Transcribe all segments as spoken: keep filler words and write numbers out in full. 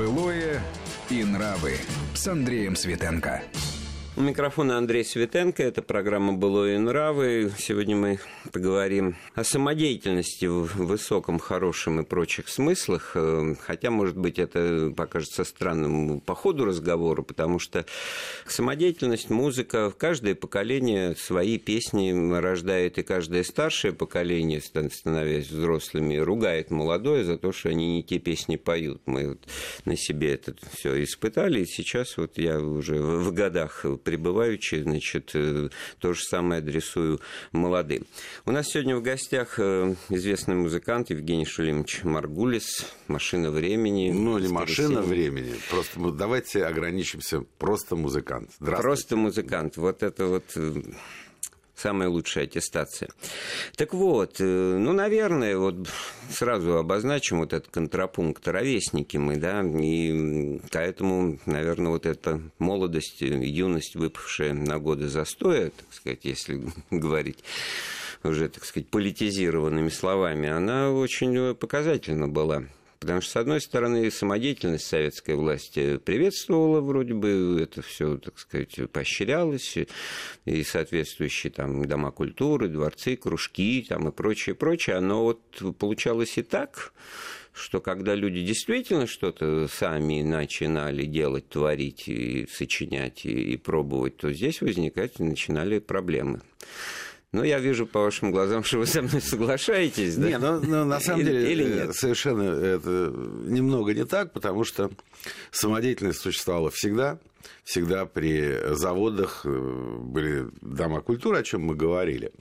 Былое и нравы с Андреем Светенко. У микрофона Андрей Светенко. Это программа «Былое и нравы». Сегодня мы поговорим о самодеятельности в высоком, хорошем и прочих смыслах. Хотя, может быть, это покажется странным по ходу разговора, потому что самодеятельность, музыка, каждое поколение свои песни рождает, и каждое старшее поколение, становясь взрослыми, ругает молодое за то, что они не те песни поют. Мы вот на себе это все испытали, и сейчас вот я уже в годах пребывающие, значит, то же самое адресую молодым. У нас сегодня в гостях известный музыкант Евгений Шулимович Маргулис, «Машина времени». Ну, не «Машина времени», просто ну, давайте ограничимся просто музыкант. Просто музыкант, вот это вот... Самая лучшая аттестация. Так вот, ну, наверное, вот сразу обозначим вот этот контрапункт. Ровесники мы, да, и поэтому, наверное, вот эта молодость, юность, выпавшая на годы застоя, так сказать, если говорить уже, так сказать, политизированными словами, она очень показательна была. Потому что, с одной стороны, самодеятельность советской власти приветствовала, вроде бы, это все, так сказать, поощрялось, и соответствующие там дома культуры, дворцы, кружки там, и прочее, прочее. Но вот получалось и так, что когда люди действительно что-то сами начинали делать, творить, и сочинять, и, и пробовать, то здесь возникать начинали проблемы. Ну, я вижу по вашим глазам, что вы со мной соглашаетесь, да? Не, ну, ну на самом деле или нет? Совершенно это немного не так, потому что самодеятельность существовала всегда. Всегда при заводах были дома культуры, о чем мы говорили.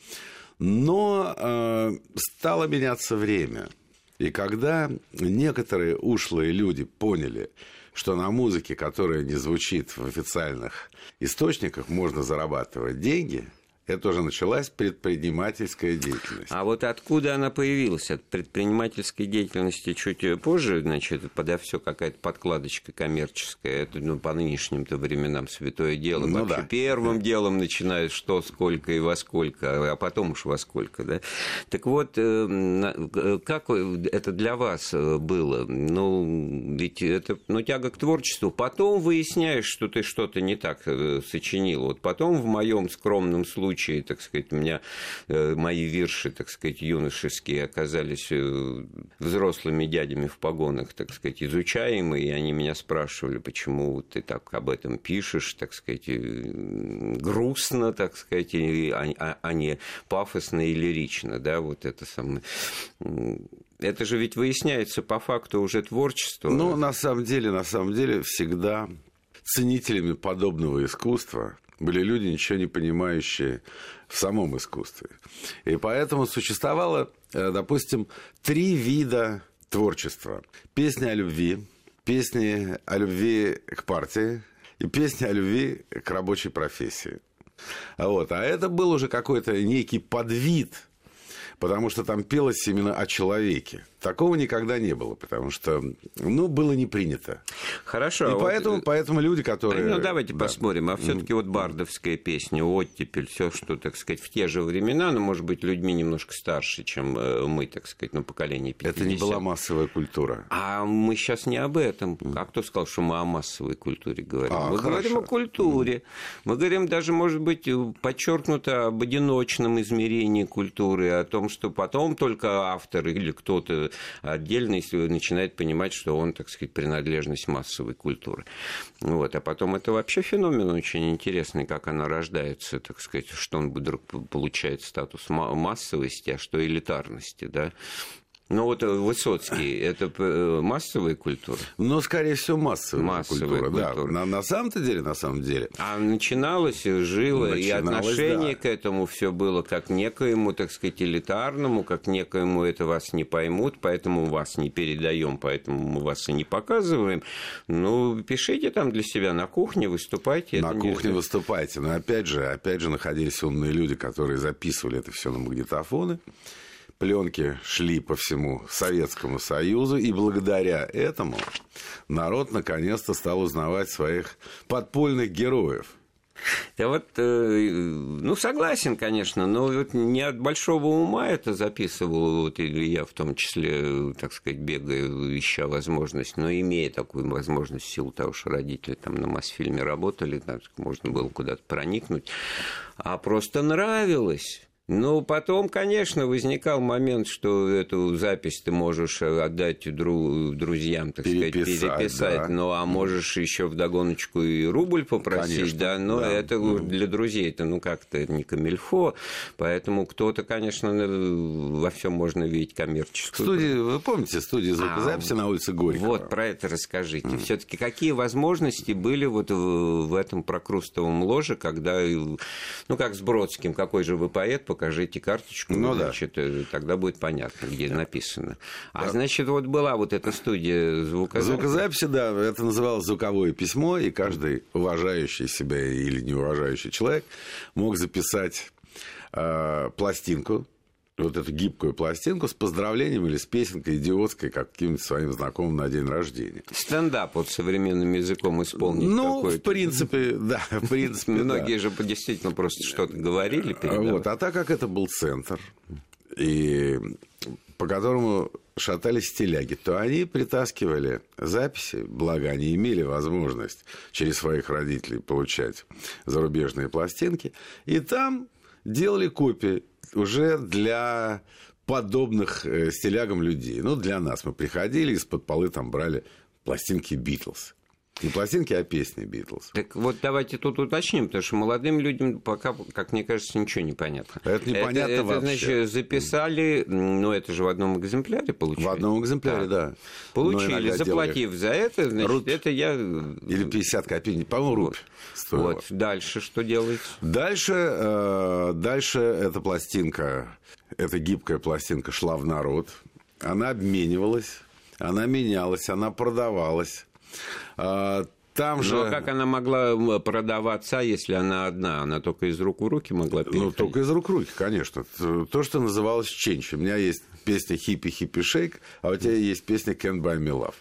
Но э, стало меняться время. И когда некоторые ушлые люди поняли, что на музыке, которая не звучит в официальных источниках, можно зарабатывать деньги... Это уже началась предпринимательская деятельность. А вот откуда она появилась? От предпринимательской деятельности чуть позже, значит, подо все какая-то подкладочка коммерческая. Это, ну, по нынешним-то временам святое дело. Ну, вообще да. Первым делом начинают что, сколько и во сколько, а потом уж во сколько, да? Так вот, как это для вас было? Ну, ведь это ну, тяга к творчеству. Потом выясняешь, что ты что-то не так сочинил. Вот потом в моем скромном случае, так сказать, у меня э, мои вирши, так сказать, юношеские оказались э, взрослыми дядями в погонах, так сказать, изучаемые, и они меня спрашивали, почему ты так об этом пишешь, так сказать, грустно, так сказать, и, а, а, а не пафосно и лирично, да, вот это самое... Это же ведь выясняется по факту уже творчество. Ну, на самом деле, на самом деле, всегда ценителями подобного искусства были люди, ничего не понимающие в самом искусстве. И поэтому существовало, допустим, три вида творчества. Песни о любви, песни о любви к партии и песни о любви к рабочей профессии. Вот. А это был уже какой-то некий подвид, потому что там пелось именно о человеке. Такого никогда не было, потому что, ну, было не принято. Хорошо. И а поэтому, вот... поэтому люди, которые... Ну, давайте да. посмотрим. А все-таки вот бардовская песня, оттепель, все, что, так сказать, в те же времена, но, может быть, людьми немножко старше, чем мы, так сказать, ну, поколение пятидесятых. Это не была массовая культура. А мы сейчас не об этом. А кто сказал, что мы о массовой культуре говорим? А, мы хорошо. говорим о культуре. Мы говорим даже, может быть, подчеркнуто об одиночном измерении культуры, о том, что потом только автор или кто-то отдельно, если начинает понимать, что он, так сказать, принадлежность массовой культуры. Вот. А потом это вообще феномен очень интересный, как она рождается, так сказать, что он вдруг получает статус массовости, а что элитарности, да? Ну, вот Высоцкий, это массовая культура? Ну, скорее всего, массовая, массовая культура, культура, да. На, на самом-то деле, на самом деле. А начиналось, жило, начиналось, и отношение да. к этому все было как некоему, так сказать, элитарному, как некоему это вас не поймут, поэтому вас не передаем, поэтому мы вас и не показываем. Ну, пишите там для себя на кухне, выступайте. На кухне не... выступайте. Но опять же, опять же, находились умные люди, которые записывали это все на магнитофоны. Пленки шли по всему Советскому Союзу, и благодаря этому народ наконец-то стал узнавать своих подпольных героев. Я вот, ну, согласен, конечно, но вот не от большого ума это записывал, вот, или я в том числе, так сказать, бегаю, ища возможность, но имея такую возможность, в силу того, что родители там на Мосфильме работали, там можно было куда-то проникнуть, а просто нравилось. Ну, потом, конечно, возникал момент, что эту запись ты можешь отдать дру... друзьям, так переписать, сказать, переписать, да. Ну, а можешь еще вдогоночку и рубль попросить, конечно, да, но да. это ну... для друзей-то, ну, как-то это не камильфо, поэтому кто-то, конечно, во всем можно видеть коммерческую. Студии, вы помните, студии звукозаписи а, на улице Горького? Вот, про это расскажите. Mm. Все-таки какие возможности были вот в, в этом прокрустовом ложе, когда, ну, как с Бродским, какой же вы поэт, покажите карточку, ну, значит, да. тогда будет понятно, где да. написано. А да. значит, вот была вот эта студия звукозаписи. Звукозаписи, да, это называлось звуковое письмо, и каждый уважающий себя или неуважающий человек мог записать э, пластинку, вот эту гибкую пластинку с поздравлением или с песенкой идиотской, как каким-нибудь своим знакомым на день рождения. Стендап вот современным языком исполнить. Ну, какой-то. в принципе, да. В принципе, Многие да. же действительно просто что-то говорили. Вот, а так как это был центр, и по которому шатались теляги, то они притаскивали записи, благо они имели возможность через своих родителей получать зарубежные пластинки, и там делали копии уже для подобных стилягам людей. Ну, для нас. Мы приходили, из-под полы там брали пластинки «Битлз». Не пластинки, а песни «Битлз». Так вот давайте тут уточним, потому что молодым людям пока, как мне кажется, ничего не понятно. Это непонятно это, вообще. Это, значит, записали, ну, это же в одном экземпляре получили. В одном экземпляре, да. да. Получили, заплатив за это, значит, рубь. это я... Или пятьдесят копеек, по-моему, рубь. Вот. вот. Дальше что делается? Дальше, э, дальше эта пластинка, эта гибкая пластинка шла в народ. Она обменивалась, она менялась, она продавалась. Там же... Но как она могла продаваться, если она одна? Она только из рук в руки могла переходить? Ну, только из рук в руки, конечно. То, что называлось ченч. У меня есть песня «Хиппи-хиппи-шейк», а у тебя есть песня «Can't buy me love».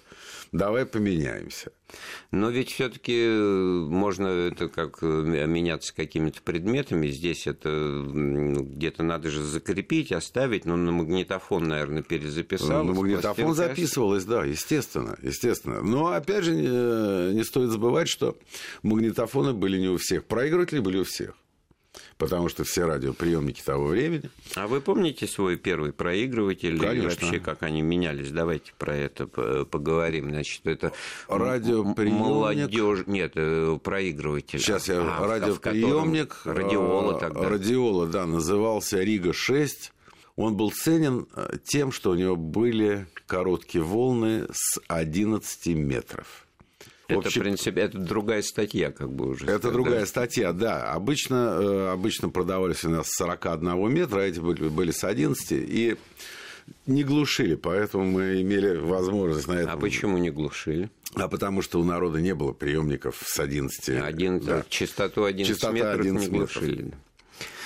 Давай поменяемся. Но ведь все-таки можно это как меняться какими-то предметами. Здесь это где-то надо же закрепить, оставить. Ну, на магнитофон, наверное, перезаписал. На магнитофон записывалось, да, естественно, естественно. Но, опять же, не стоит забывать, что магнитофоны были не у всех. Проигрыватели были у всех. Потому что все радиоприемники того времени. А вы помните свой первый проигрыватель? Конечно. И вообще, как они менялись? Давайте про это поговорим. Значит, это радиоприемник... молодежь... Нет, проигрыватель. Сейчас я... А, радиоприемник... В котором... Радиола тогда. Радиола, да, назывался Рига шесть. Он был ценен тем, что у него были короткие волны с одиннадцати метров. Это, общем, в принципе, это другая статья, как бы уже. Это сказать, другая да? статья, да. Обычно, обычно продавались у нас с сорока одного метра, а эти были, были с одиннадцати, и не глушили, поэтому мы имели возможность на это. А почему не глушили? А потому что у народа не было приемников с одиннадцати. одиннадцать, да. Частоту одиннадцать метров одиннадцать не глушили. Метров.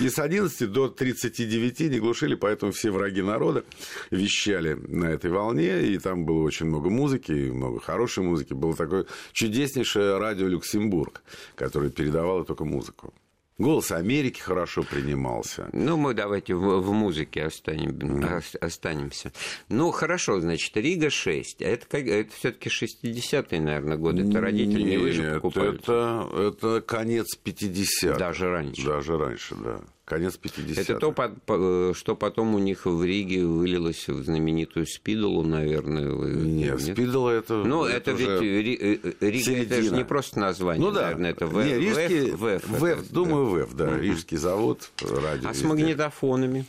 И с одиннадцати до тридцати девяти не глушили, поэтому все враги народа вещали на этой волне, и там было очень много музыки, много хорошей музыки. Было такое чудеснейшее радио «Люксембург», которое передавало только музыку. Голос Америки хорошо принимался. Ну, мы давайте в, в музыке останем, mm. останемся. Ну, хорошо, значит, Рига шесть. Это, это все-таки шестидесятые, наверное, годы. Это родители не выжили, покупали. Это, это конец пятидесятых. Даже раньше. Даже раньше, да. Конец пятидесятых. Это то, что потом у них в Риге вылилось в знаменитую Спидолу, наверное. Нет, нет? Спидола это... Ну, это, это ведь Рига, середина. Это же не просто название, ну, да. наверное, это ВФ. Не, рижский, ВФ, ВФ, это, ВФ да. думаю, ВФ, да, uh-huh. Рижский завод. Радио, а с магнитофонами?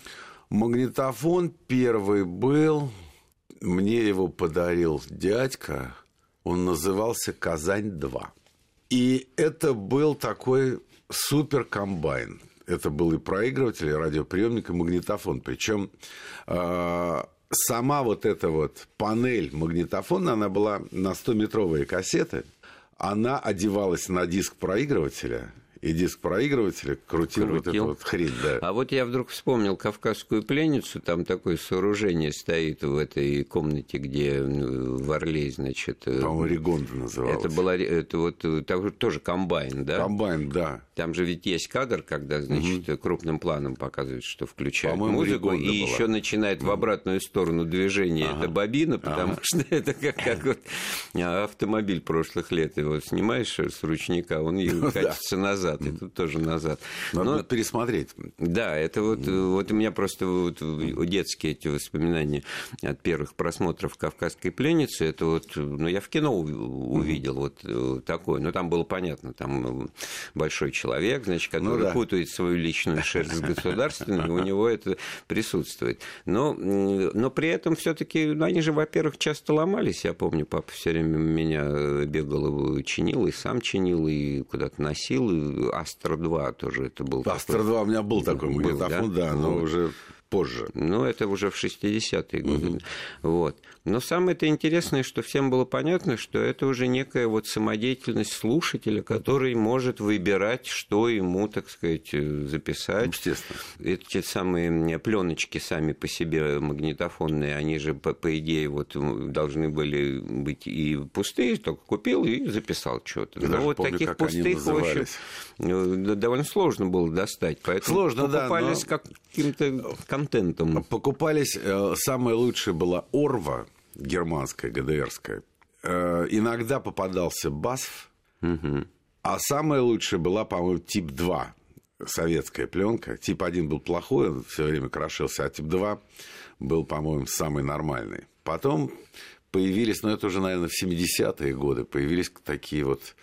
Магнитофон первый был, мне его подарил дядька, он назывался «Казань два». И это был такой суперкомбайн. Это был и проигрыватель, и радиоприемник, и магнитофон. Причем э, сама вот эта вот панель магнитофона, она была на стометровые кассеты. Она одевалась на диск проигрывателя, и диск проигрывателя крутил, крутил. вот эту вот хрень. Да. А вот я вдруг вспомнил «Кавказскую пленницу». Там такое сооружение стоит в этой комнате, где в Орле, значит... По-моему, Ригонда называлась. Это, была, это вот тоже комбайн, да? Комбайн, да. Там же ведь есть кадр, когда, значит, угу. крупным планом показывают, что включают По-моему, музыку, и была. еще начинает в обратную сторону движение ага. эта бобина, потому ага. что это как, как вот автомобиль прошлых лет. Его снимаешь с ручника, он ну, катится да. назад, и тут тоже назад. Надо Но, пересмотреть. Да, это вот, вот у меня просто вот детские эти воспоминания от первых просмотров «Кавказской пленницы». Это вот, ну, я в кино увидел вот такое. Но там было понятно, там большой человек. Человек, значит, который ну, да. путает свою личную шерсть с государственной, у него это присутствует. Но, но при этом все-таки, ну, они же, во-первых, часто ломались. Я помню, папа все время меня бегал, чинил, и сам чинил, и куда-то носил. И Астро-два тоже это был. Астро-два у меня был такой магнитофон, да, да, но вот. уже... Позже. Ну, это уже в шестидесятые годы. Угу. Вот. Но самое-то интересное, что всем было понятно, что это уже некая вот самодеятельность слушателя, который может выбирать, что ему, так сказать, записать. Естественно. Эти самые пленочки сами по себе магнитофонные, они же, по, по идее, вот, должны были быть и пустые, только купил и записал что-то. Но вот помню, таких пустых, в общем, довольно сложно было достать. Поэтому сложно, покупались да, но... каким-то контактом. Контентом. Покупались, э, самая лучшая была Орва, германская, ГДРская. Э, иногда попадался БАСФ, угу. а самая лучшая была, по-моему, ТИП-два, советская пленка. ТИП-один был плохой, он все время крошился, а ТИП-два был, по-моему, самый нормальный. Потом появились, ну, это уже, наверное, в семидесятые годы, появились такие вот...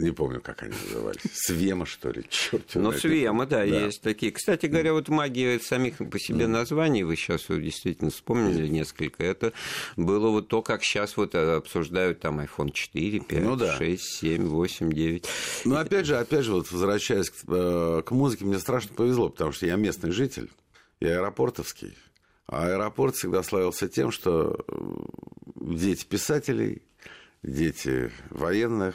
Не помню, как они назывались. Свема, что ли? Черт, ну, Свема, да, да, есть такие. Кстати говоря, вот магия самих по себе названий, вы сейчас действительно вспомнили несколько, это было вот то, как сейчас вот обсуждают там айфон четыре, пять, ну, да. шесть, семь, восемь, девять. Ну, опять же, опять же, вот возвращаясь к, к музыке, мне страшно повезло, потому что я местный житель, я аэропортовский. А аэропорт всегда славился тем, что дети писателей, дети военных,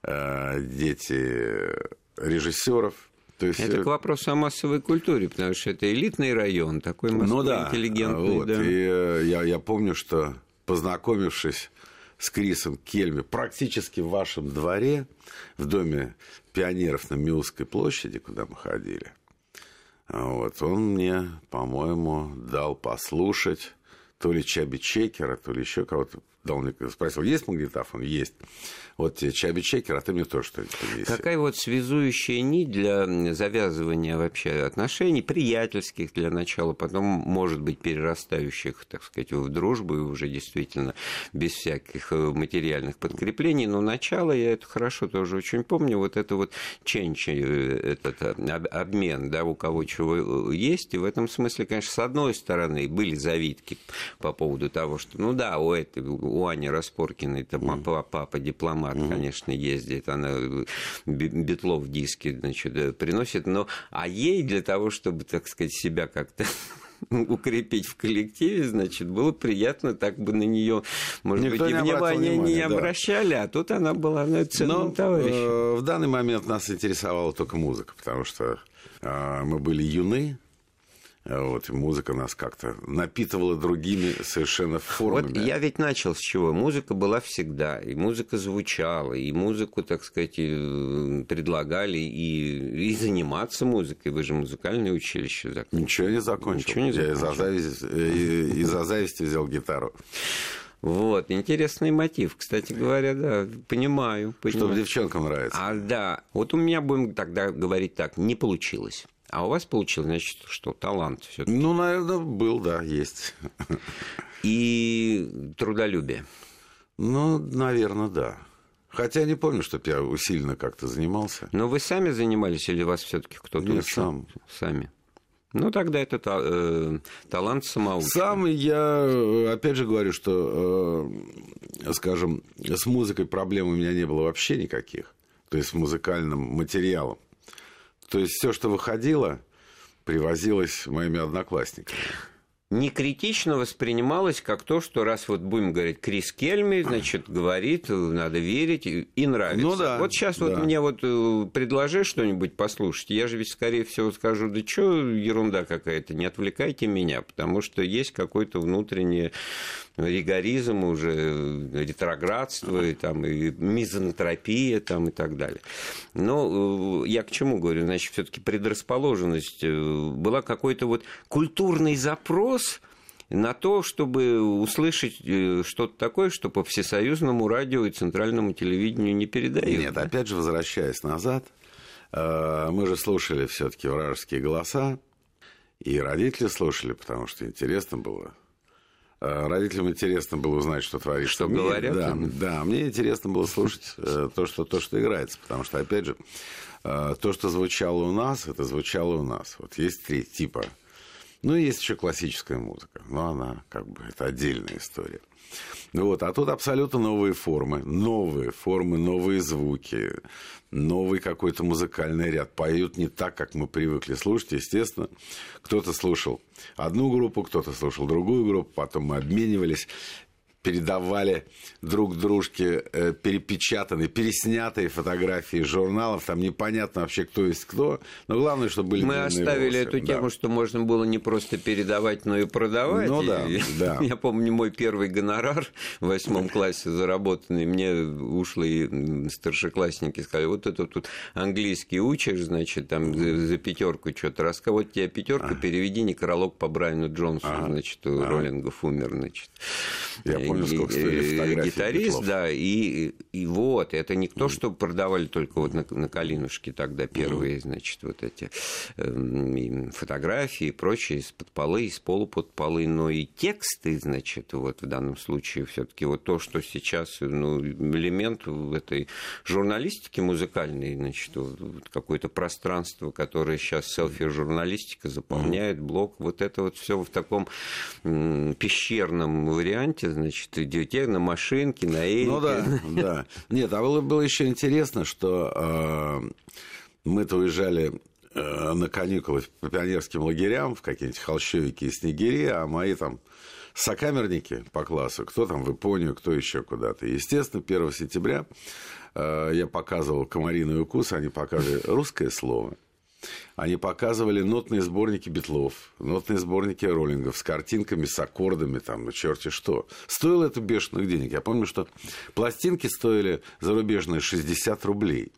дети режиссеров. То есть... Это к вопросу о массовой культуре, потому что это элитный район, такой массовый, ну, да. интеллигентный. Вот. Да. И я, я помню, что, познакомившись с Крисом Кельми практически в вашем дворе, в доме пионеров на Миусской площади, куда мы ходили, вот, он мне, по-моему, дал послушать то ли Чабби Чекера, то ли еще кого-то. Спросил, есть магнитофон? Есть. Вот тебе Чабби Чекер, а ты мне тоже что-нибудь принеси. Какая вот связующая нить для завязывания вообще отношений, приятельских для начала, потом, может быть, перерастающих, так сказать, в дружбу, и уже действительно без всяких материальных подкреплений. Но начало, я это хорошо тоже очень помню, вот это вот ченч, этот обмен, да, у кого чего есть. И в этом смысле, конечно, с одной стороны, были завитки по поводу того, что, ну да, у этой... У Ани Распоркиной, там, mm. папа дипломат, mm. конечно, ездит, она Битлов диски, значит, приносит, но а ей для того, чтобы, так сказать, себя как-то укрепить в коллективе, значит, было приятно, так бы на нее, может Никто быть, и внимания не обращали, да. а тут она была, ну, ценным товарищем. Э, в данный момент нас интересовала только музыка, потому что э, мы были юны. Вот, музыка нас как-то напитывала другими совершенно формами. Вот я ведь начал с чего? Музыка была всегда, и музыка звучала, и музыку, так сказать, предлагали, и, и заниматься музыкой. Вы же музыкальное училище закончили. Ничего не закончил. Ничего не закончил. Я из-за зависти, из-за зависти взял гитару. Вот, интересный мотив, кстати говоря, да, понимаю. понимаю. Чтобы девчонкам нравится. А, да, вот у меня, будем тогда говорить так, не получилось. А у вас получилось, значит, что талант всё-таки? Ну, наверное, был, да, есть. И трудолюбие? Ну, наверное, да. Хотя я не помню, чтобы я усиленно как-то занимался. Но вы сами занимались или вас все-таки кто-то Нет, учил? Сам. Сами. Ну, тогда это э, талант самоучки. Сам я, опять же, говорю, что, э, скажем, с музыкой проблем у меня не было вообще никаких. То есть с музыкальным материалом. То есть все, что выходило, привозилось моими одноклассниками. не критично воспринималось как то, что раз вот будем говорить, Крис Кельми, значит, говорит, надо верить и нравится. Ну, да, вот сейчас да. вот мне вот предложи что-нибудь послушать, я же ведь, скорее всего, скажу, да что ерунда какая-то, не отвлекайте меня, потому что есть какой-то внутренний ригоризм уже, ретроградство, и, там, и мизантропия там, и так далее. Но я к чему говорю? Значит, все-таки предрасположенность была какой-то вот культурный запрос на то, чтобы услышать что-то такое, что по всесоюзному радио и центральному телевидению не передают. Нет, опять же, возвращаясь назад, мы же слушали все-таки вражеские голоса, и родители слушали, потому что интересно было. Родителям интересно было узнать, что творится. Что мне, говорят. Да, да, мне интересно было слушать то, что, то, что играется, потому что, опять же, то, что звучало у нас, это звучало у нас. Вот есть три типа. Ну, есть еще классическая музыка, но она, как бы, это отдельная история. Вот, а тут абсолютно новые формы, новые формы, новые звуки, новый какой-то музыкальный ряд. Поют не так, как мы привыкли слушать, естественно. Кто-то слушал одну группу, кто-то слушал другую группу, потом мы обменивались, передавали друг дружке перепечатанные, переснятые фотографии журналов. Там непонятно вообще, кто есть кто. Но главное, чтобы были... Мы оставили волосы. Эту тему, да. что можно было не просто передавать, но и продавать. Ну, да, и, да. Я помню, мой первый гонорар в восьмом классе заработанный. Мне ушлые старшеклассники сказали, вот это тут английский учишь, значит, там за, за пятерку что-то рассказывать. Вот тебе пятерка, ага. переведи некролог по Брайану Джонсу. Ага. Значит, у ага. Роллингов умер, значит. Я помню, сколько стоили фотографии. Гитарист, да, и, и вот, это не то, что продавали только вот на, на Калинушке тогда первые, mm-hmm. значит, вот эти э, фотографии и прочее из-под полы, из полупод полы, но и тексты, значит, вот в данном случае все-таки вот то, что сейчас, ну, элемент в этой журналистике музыкальной, значит, вот какое-то пространство, которое сейчас селфи-журналистика заполняет, mm-hmm. блог, вот это вот все в таком м- пещерном варианте, значит, идете на машинке, на эльке. Ну да, да. Нет, а было, было еще интересно, что э, мы-то уезжали э, на каникулы по пионерским лагерям, в какие-нибудь Холщовики и Снегири, а мои там сокамерники по классу, кто там в Японию, кто еще куда-то. Естественно, первого сентября э, я показывал комариный укус, они показывали русское слово. Они показывали нотные сборники Битлов, нотные сборники Роллингов с картинками, с аккордами, там, ну, черти что. Стоило это бешеных денег. Я помню, что пластинки стоили зарубежные шестьдесят рублей.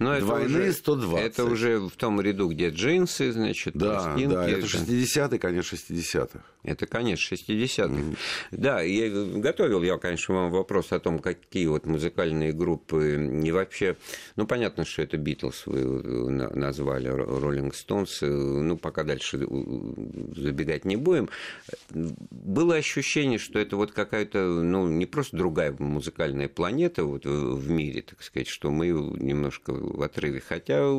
Но двойные это уже, сто двадцать. Это уже в том ряду, где джинсы, значит, да, пластинки. Да, это шестидесятые, конец шестидесятых. Это конец шестидесятых. Mm-hmm. Да, я готовил я, конечно, вам вопрос о том, какие вот музыкальные группы и вообще... Ну, понятно, что это Битлз вы назвали, Роллинг Стоунс. Ну, пока дальше забегать не будем. Было ощущение, что это вот какая-то, ну, не просто другая музыкальная планета вот в мире, так сказать, что мы немножко... в отрыве. Хотя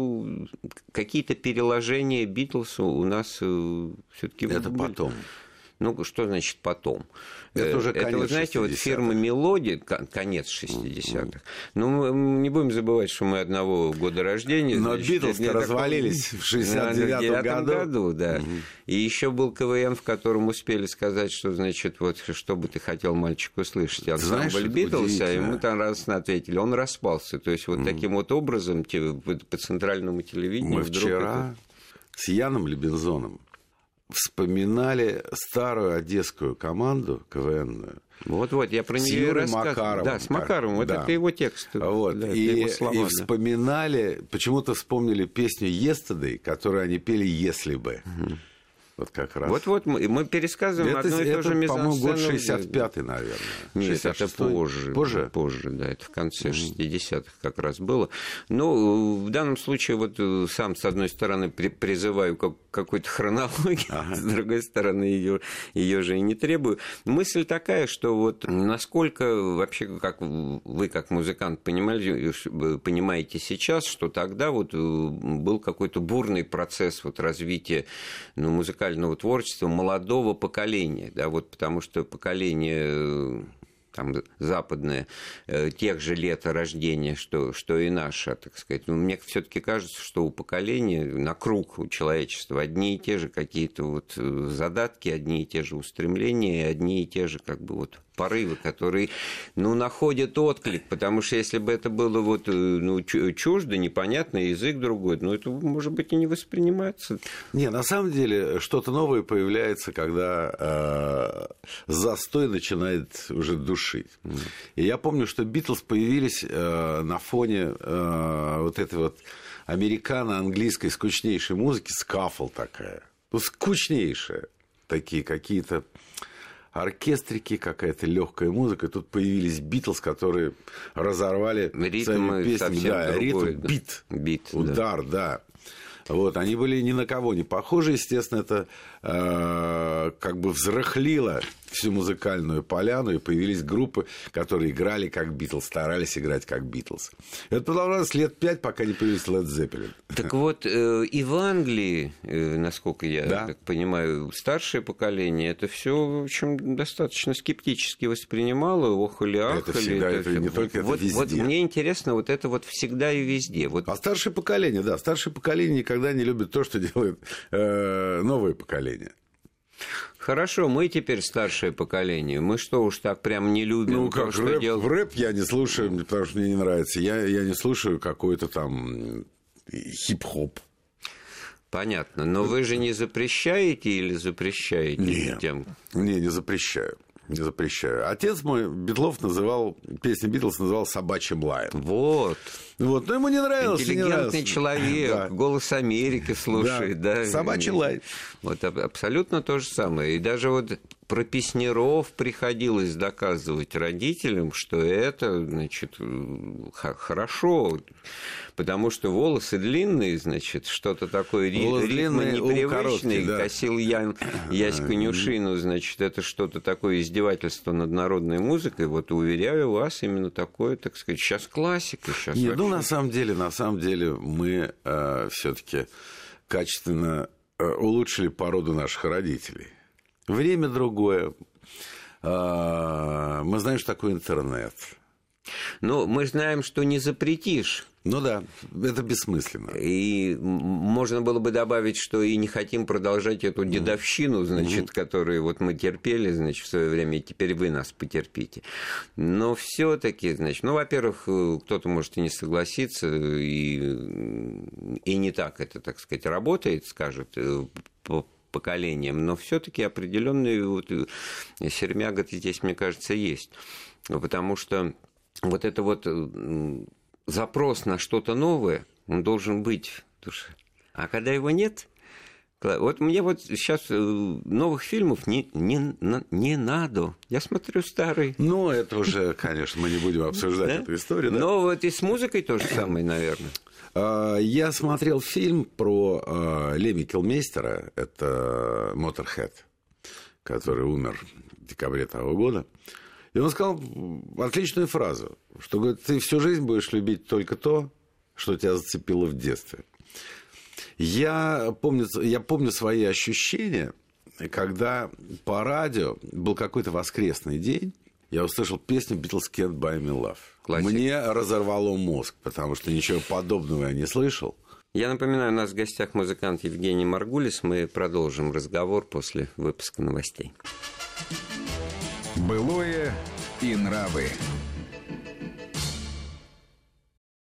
какие-то переложения Битлсу у нас все-таки... Это были. Потом. Ну, что значит потом? Это уже конец шестидесятых. Это, вы знаете, шестидесятых. Вот фирма «Мелодия», конец шестидесятых. Mm-hmm. Ну, мы не будем забывать, что мы одного года рождения. Но «Битлз»-то развалились таком... в шестьдесят девятом году. году да. mm-hmm. И еще был КВН, в котором успели сказать, что, значит, вот, что бы ты хотел, мальчик, услышать. Ансамбль «Битлза», и ему там радостно ответили. Он распался. То есть, вот mm-hmm. таким вот образом по центральному телевидению... Мы вдруг вчера это... с Яном Лебензоном вспоминали старую одесскую команду КВНную. Вот-вот, я про нее рассказывал. Макаровым, да, с Макаровым. Да. Вот это его текст. Вот. Да, и, слова, и вспоминали, почему-то вспомнили песню «Yesterday», которую они пели «Если бы». Угу. Вот как раз. Вот-вот, мы, мы пересказываем это, одно и то же мизансцену. Это, по-моему, год шестьдесят пятый, наверное. Нет, шестьдесят шестой. Это позже. Позже? Позже, да. Это в конце mm-hmm. шестидесятых как раз было. Но в данном случае вот сам, с одной стороны, при, призываю к какой-то хронологии, ага. с другой стороны, ее, ее же и не требую. Мысль такая, что вот насколько вообще, как вы, как музыкант, понимали, понимаете сейчас, что тогда вот был какой-то бурный процесс вот развития, ну, музыкального творчества молодого поколения, да, вот, потому что поколение там, западные, тех же лет рождения, что, что и наша, так сказать. Но мне все-таки кажется, что у поколения, на круг у человечества одни и те же какие-то вот задатки, одни и те же устремления, одни и те же как бы вот порывы, которые, ну, находят отклик, потому что если бы это было вот, ну, чуждо, непонятно, язык другой, ну, это, может быть, и не воспринимается. Не, на самом деле, что-то новое появляется, когда э, застой начинает уже душить. Mm. И я помню, что Битлз появились э, на фоне э, вот этой вот американо-английской скучнейшей музыки, скафл такая, ну, скучнейшая, такие какие-то оркестрики, какая-то легкая музыка. И тут появились Битлз, которые разорвали ритмы, песни. Да, ритм, да. бит, бит удар, да. да. Вот, они были ни на кого не похожи, естественно, это э, как бы взрыхлило всю музыкальную поляну, и появились группы, которые играли как Битлз, старались играть как Битлз. Это продолжалось лет пять, пока не появился Led Zeppelin. Так вот, э, и в Англии, э, насколько я да. так понимаю, старшее поколение, это все, в общем, достаточно скептически воспринимало, ох или ах. Это всегда, это, это не вот, только это вот, везде. Вот мне интересно, вот это вот всегда и везде. Вот. А старшее поколение, да, старшее поколение никогда не любит то, что делает э, новое поколение. Хорошо, мы теперь старшее поколение. Мы что, уж так прям не любим? Ну, как то, что рэп, дел... в рэп я не слушаю, потому что мне не нравится. Я, я не слушаю какой-то там хип-хоп. Понятно. Но вы же не запрещаете или запрещаете? Нет, тем... не, не запрещаю. Не запрещаю. Отец мой Битлов называл, песни Битлз называл собачьим лаем. Вот. Вот. Но ему не нравилось. Интеллигентный не человек, да. Голос Америки слушает. Да. Да. Собачий лай. Вот абсолютно то же самое. И даже вот про песняров приходилось доказывать родителям, что это, значит, хорошо, потому что волосы длинные, значит, что-то такое ритм непривычный, да. Косил Ян, Яську Нюшину, значит, это что-то такое издевательство над народной музыкой, вот уверяю вас, именно такое, так сказать, сейчас классика, сейчас не, ну, на самом деле, на самом деле мы э, все-таки качественно э, улучшили породу наших родителей. Время другое. Мы знаем, что такое интернет. Ну, мы знаем, что не запретишь. Ну да, это бессмысленно. И можно было бы добавить, что и не хотим продолжать эту дедовщину, значит, mm-hmm. которую вот мы терпели, значит, в свое время, и теперь вы нас потерпите. Но все-таки, значит, ну, во-первых, кто-то может и не согласиться, и, и не так это, так сказать, работает, скажет, поколением, но все-таки определенные вот сермяга здесь, мне кажется, есть. Потому что вот это вот запрос на что-то новое, он должен быть в душе. А когда его нет, вот мне вот сейчас новых фильмов не, не, не надо. Я смотрю старый. Ну, это уже, конечно, мы не будем обсуждать эту историю. Но вот и с музыкой то же самое, наверное. Я смотрел фильм про э, Леми Килмейстера, это Motörhead, который умер в декабре того года. И он сказал отличную фразу, что говорит, ты всю жизнь будешь любить только то, что тебя зацепило в детстве. Я помню, я помню свои ощущения, когда по радио был какой-то воскресный день, я услышал песню «Beatles Can't Buy Me Love». Классик. Мне разорвало мозг, потому что ничего подобного я не слышал. Я напоминаю, у нас в гостях музыкант Евгений Маргулис. Мы продолжим разговор после выпуска новостей. Былое и нравы.